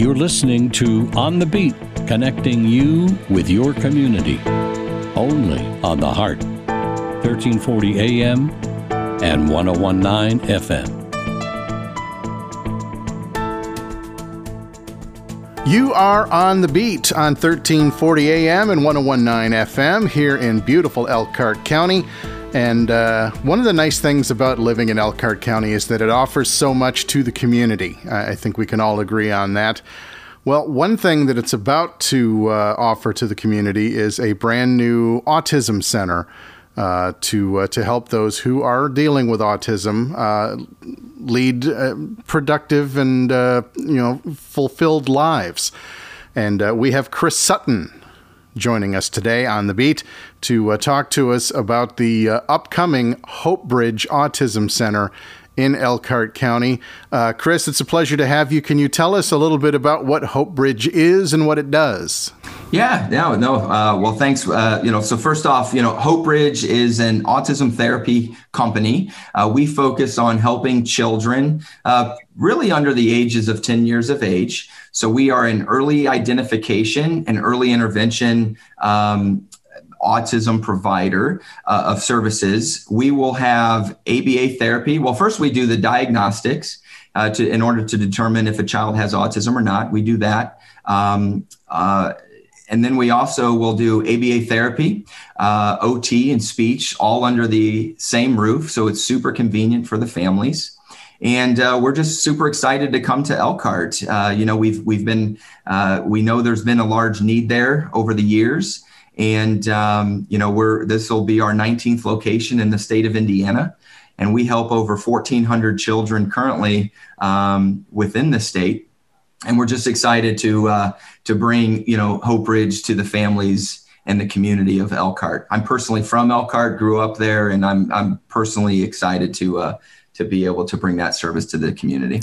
You're listening to On the Beat, connecting you with your community, only on The Heart, 1340 AM and 101.9 FM. You are on the beat on 1340 AM and 101.9 FM here in beautiful Elkhart County. And one of the nice things about living in Elkhart County is that it offers so much to the community. I think we can all agree on that. Well, one thing that it's about to offer to the community is a brand new autism center to help those who are dealing with autism lead productive and fulfilled lives. And we have Chris Sutton joining us today on The Beat to talk to us about the upcoming Hopebridge Autism Center in Elkhart County. Chris, it's a pleasure to have you. Can you tell us a little bit about what Hopebridge is and what it does? Well, thanks. So first off, Hopebridge is an autism therapy company. We focus on helping children really under the ages of 10 years of age. So we are an early identification and early intervention autism provider of services. We will have ABA therapy. Well, first we do the diagnostics in order to determine if a child has autism or not. We do that. And then we also will do ABA therapy, OT and speech, all under the same roof. So it's super convenient for the families. And we're just super excited to come to Elkhart. We know there's been a large need there over the years. And, this will be our 19th location in the state of Indiana. And we help over 1,400 children currently within the state. And we're just excited to bring, Hopebridge to the families and the community of Elkhart. I'm personally from Elkhart, grew up there, and I'm personally excited to be able to bring that service to the community.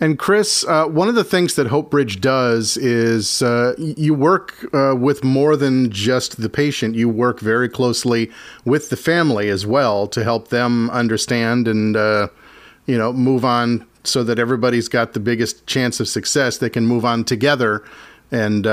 And Chris, one of the things that Hopebridge does is you work with more than just the patient. You work very closely with the family as well to help them understand and, move on so that everybody's got the biggest chance of success. They can move on together. And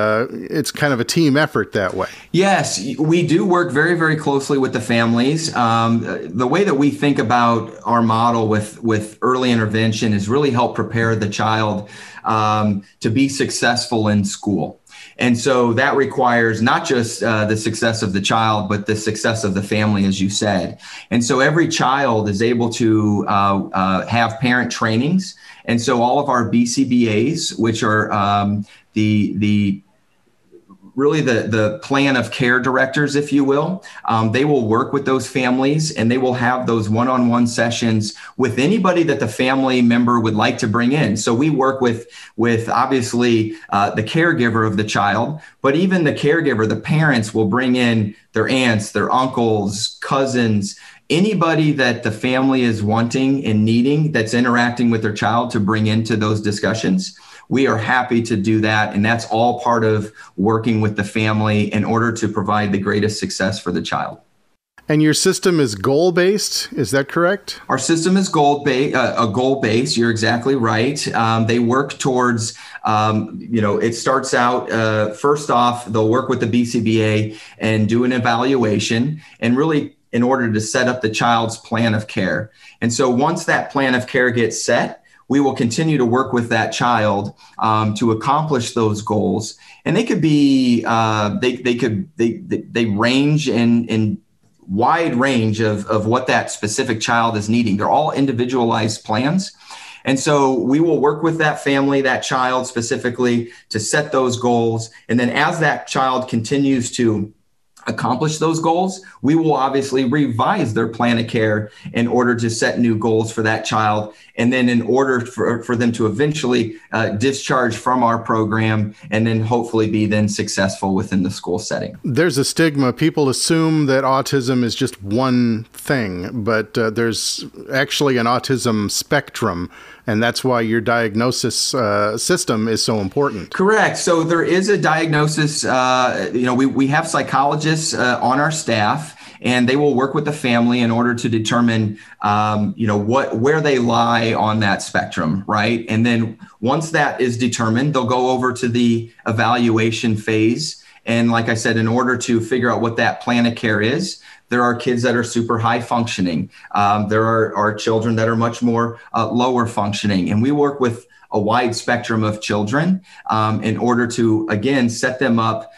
it's kind of a team effort that way. Yes, we do work very, very closely with the families. The way that we think about our model with early intervention is really help prepare the child to be successful in school. And so that requires not just the success of the child, but the success of the family, as you said. And so every child is able to have parent trainings. And so all of our BCBAs, which are the plan of care directors, if you will, they will work with those families and they will have those one-on-one sessions with anybody that the family member would like to bring in. So we work with obviously the caregiver of the child, but even the caregiver, the parents will bring in their aunts, their uncles, cousins, anybody that the family is wanting and needing that's interacting with their child to bring into those discussions. We are happy to do that. And that's all part of working with the family in order to provide the greatest success for the child. And your system is goal-based, is that correct? Our system is goal-based, you're exactly right. They work towards, it starts out, first off, they'll work with the BCBA and do an evaluation and really in order to set up the child's plan of care. And so once that plan of care gets set, we will continue to work with that child to accomplish those goals. And they could be, they range in wide range of what that specific child is needing. They're all individualized plans. And so we will work with that family, that child specifically, to set those goals. And then as that child continues to accomplish those goals, we will obviously revise their plan of care in order to set new goals for that child. And then in order for them to eventually discharge from our program and then hopefully be then successful within the school setting. There's a stigma. People assume that autism is just one thing, but there's actually an autism spectrum. And that's why your diagnosis system is so important. Correct. So there is a diagnosis. We have psychologists on our staff, and they will work with the family in order to determine, where they lie on that spectrum, right? And then once that is determined, they'll go over to the evaluation phase. And like I said, in order to figure out what that plan of care is, there are kids that are super high functioning. There are children that are much more lower functioning. And we work with a wide spectrum of children in order to, again, set them up,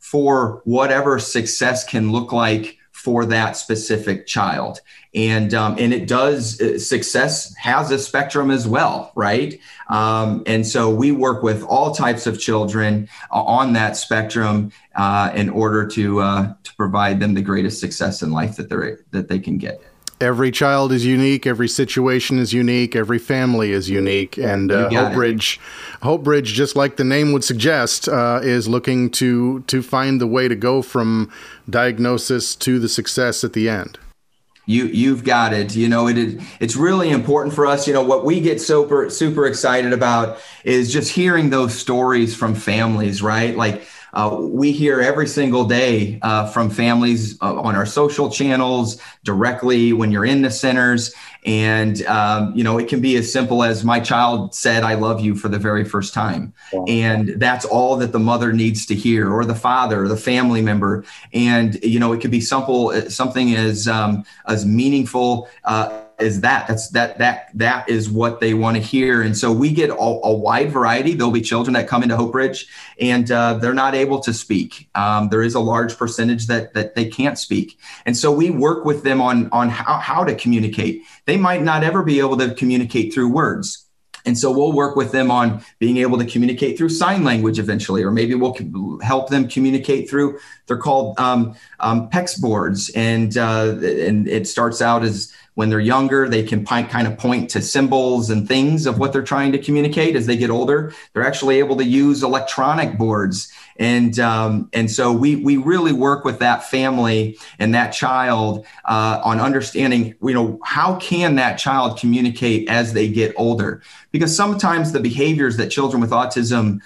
for whatever success can look like for that specific child. And it does, success has a spectrum as well, right? And so we work with all types of children on that spectrum in order to provide them the greatest success in life that they can get. Every child is unique. Every situation is unique. Every family is unique. And Hopebridge, just like the name would suggest, is looking to find the way to go from diagnosis to the success at the end. You've got it. It's really important for us. What we get super excited about is just hearing those stories from families, right? Like, we hear every single day from families on our social channels, directly when you're in the centers. And, it can be as simple as my child said, "I love you" for the very first time. Yeah. And that's all that the mother needs to hear, or the father, or the family member. And, it could be something as meaningful is that. That is what they want to hear. And so we get a wide variety. There'll be children that come into Hopebridge and they're not able to speak. There is a large percentage that they can't speak. And so we work with them on how to communicate. They might not ever be able to communicate through words. And so we'll work with them on being able to communicate through sign language eventually, or maybe we'll help them communicate through, they're called PEX boards. And it starts out as, when they're younger, they can kind of point to symbols and things of what they're trying to communicate. As they get older, they're actually able to use electronic boards. And so we really work with that family and that child on understanding, how can that child communicate as they get older? Because sometimes the behaviors that children with autism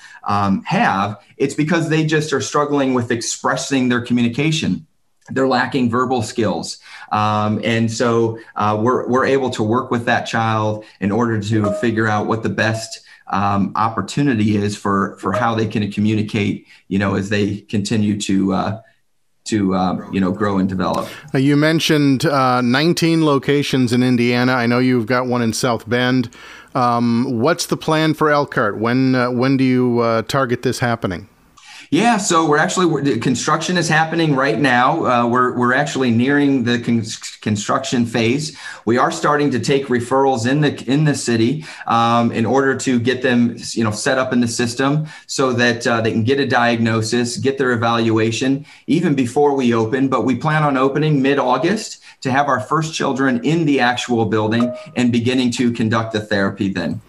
have, it's because they just are struggling with expressing their communication. They're lacking verbal skills. And so we're able to work with that child in order to figure out what the best opportunity is for how they can communicate, as they continue to grow and develop. You mentioned 19 locations in Indiana. I know you've got one in South Bend. What's the plan for Elkhart? When do you target this happening? Yeah, so construction is happening right now. We're actually nearing the construction phase. We are starting to take referrals in the city in order to get them, set up in the system so that they can get a diagnosis, get their evaluation even before we open. But we plan on opening mid-August to have our first children in the actual building and beginning to conduct the therapy then.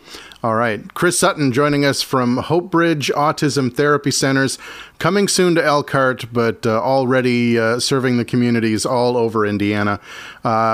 All right. Chris Sutton joining us from Hopebridge Autism Therapy Centers, coming soon to Elkhart, but already serving the communities all over Indiana.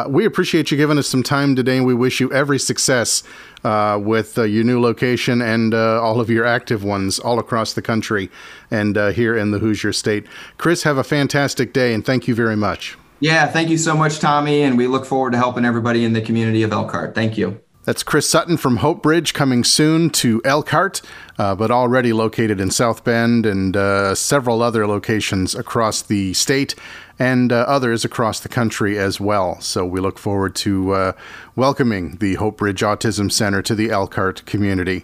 We appreciate you giving us some time today, and we wish you every success with your new location and all of your active ones all across the country and here in the Hoosier State. Chris, have a fantastic day, and thank you very much. Yeah, thank you so much, Tommy, and we look forward to helping everybody in the community of Elkhart. Thank you. That's Chris Sutton from Hopebridge, coming soon to Elkhart, but already located in South Bend and several other locations across the state and others across the country as well. So we look forward to welcoming the Hopebridge Autism Center to the Elkhart community.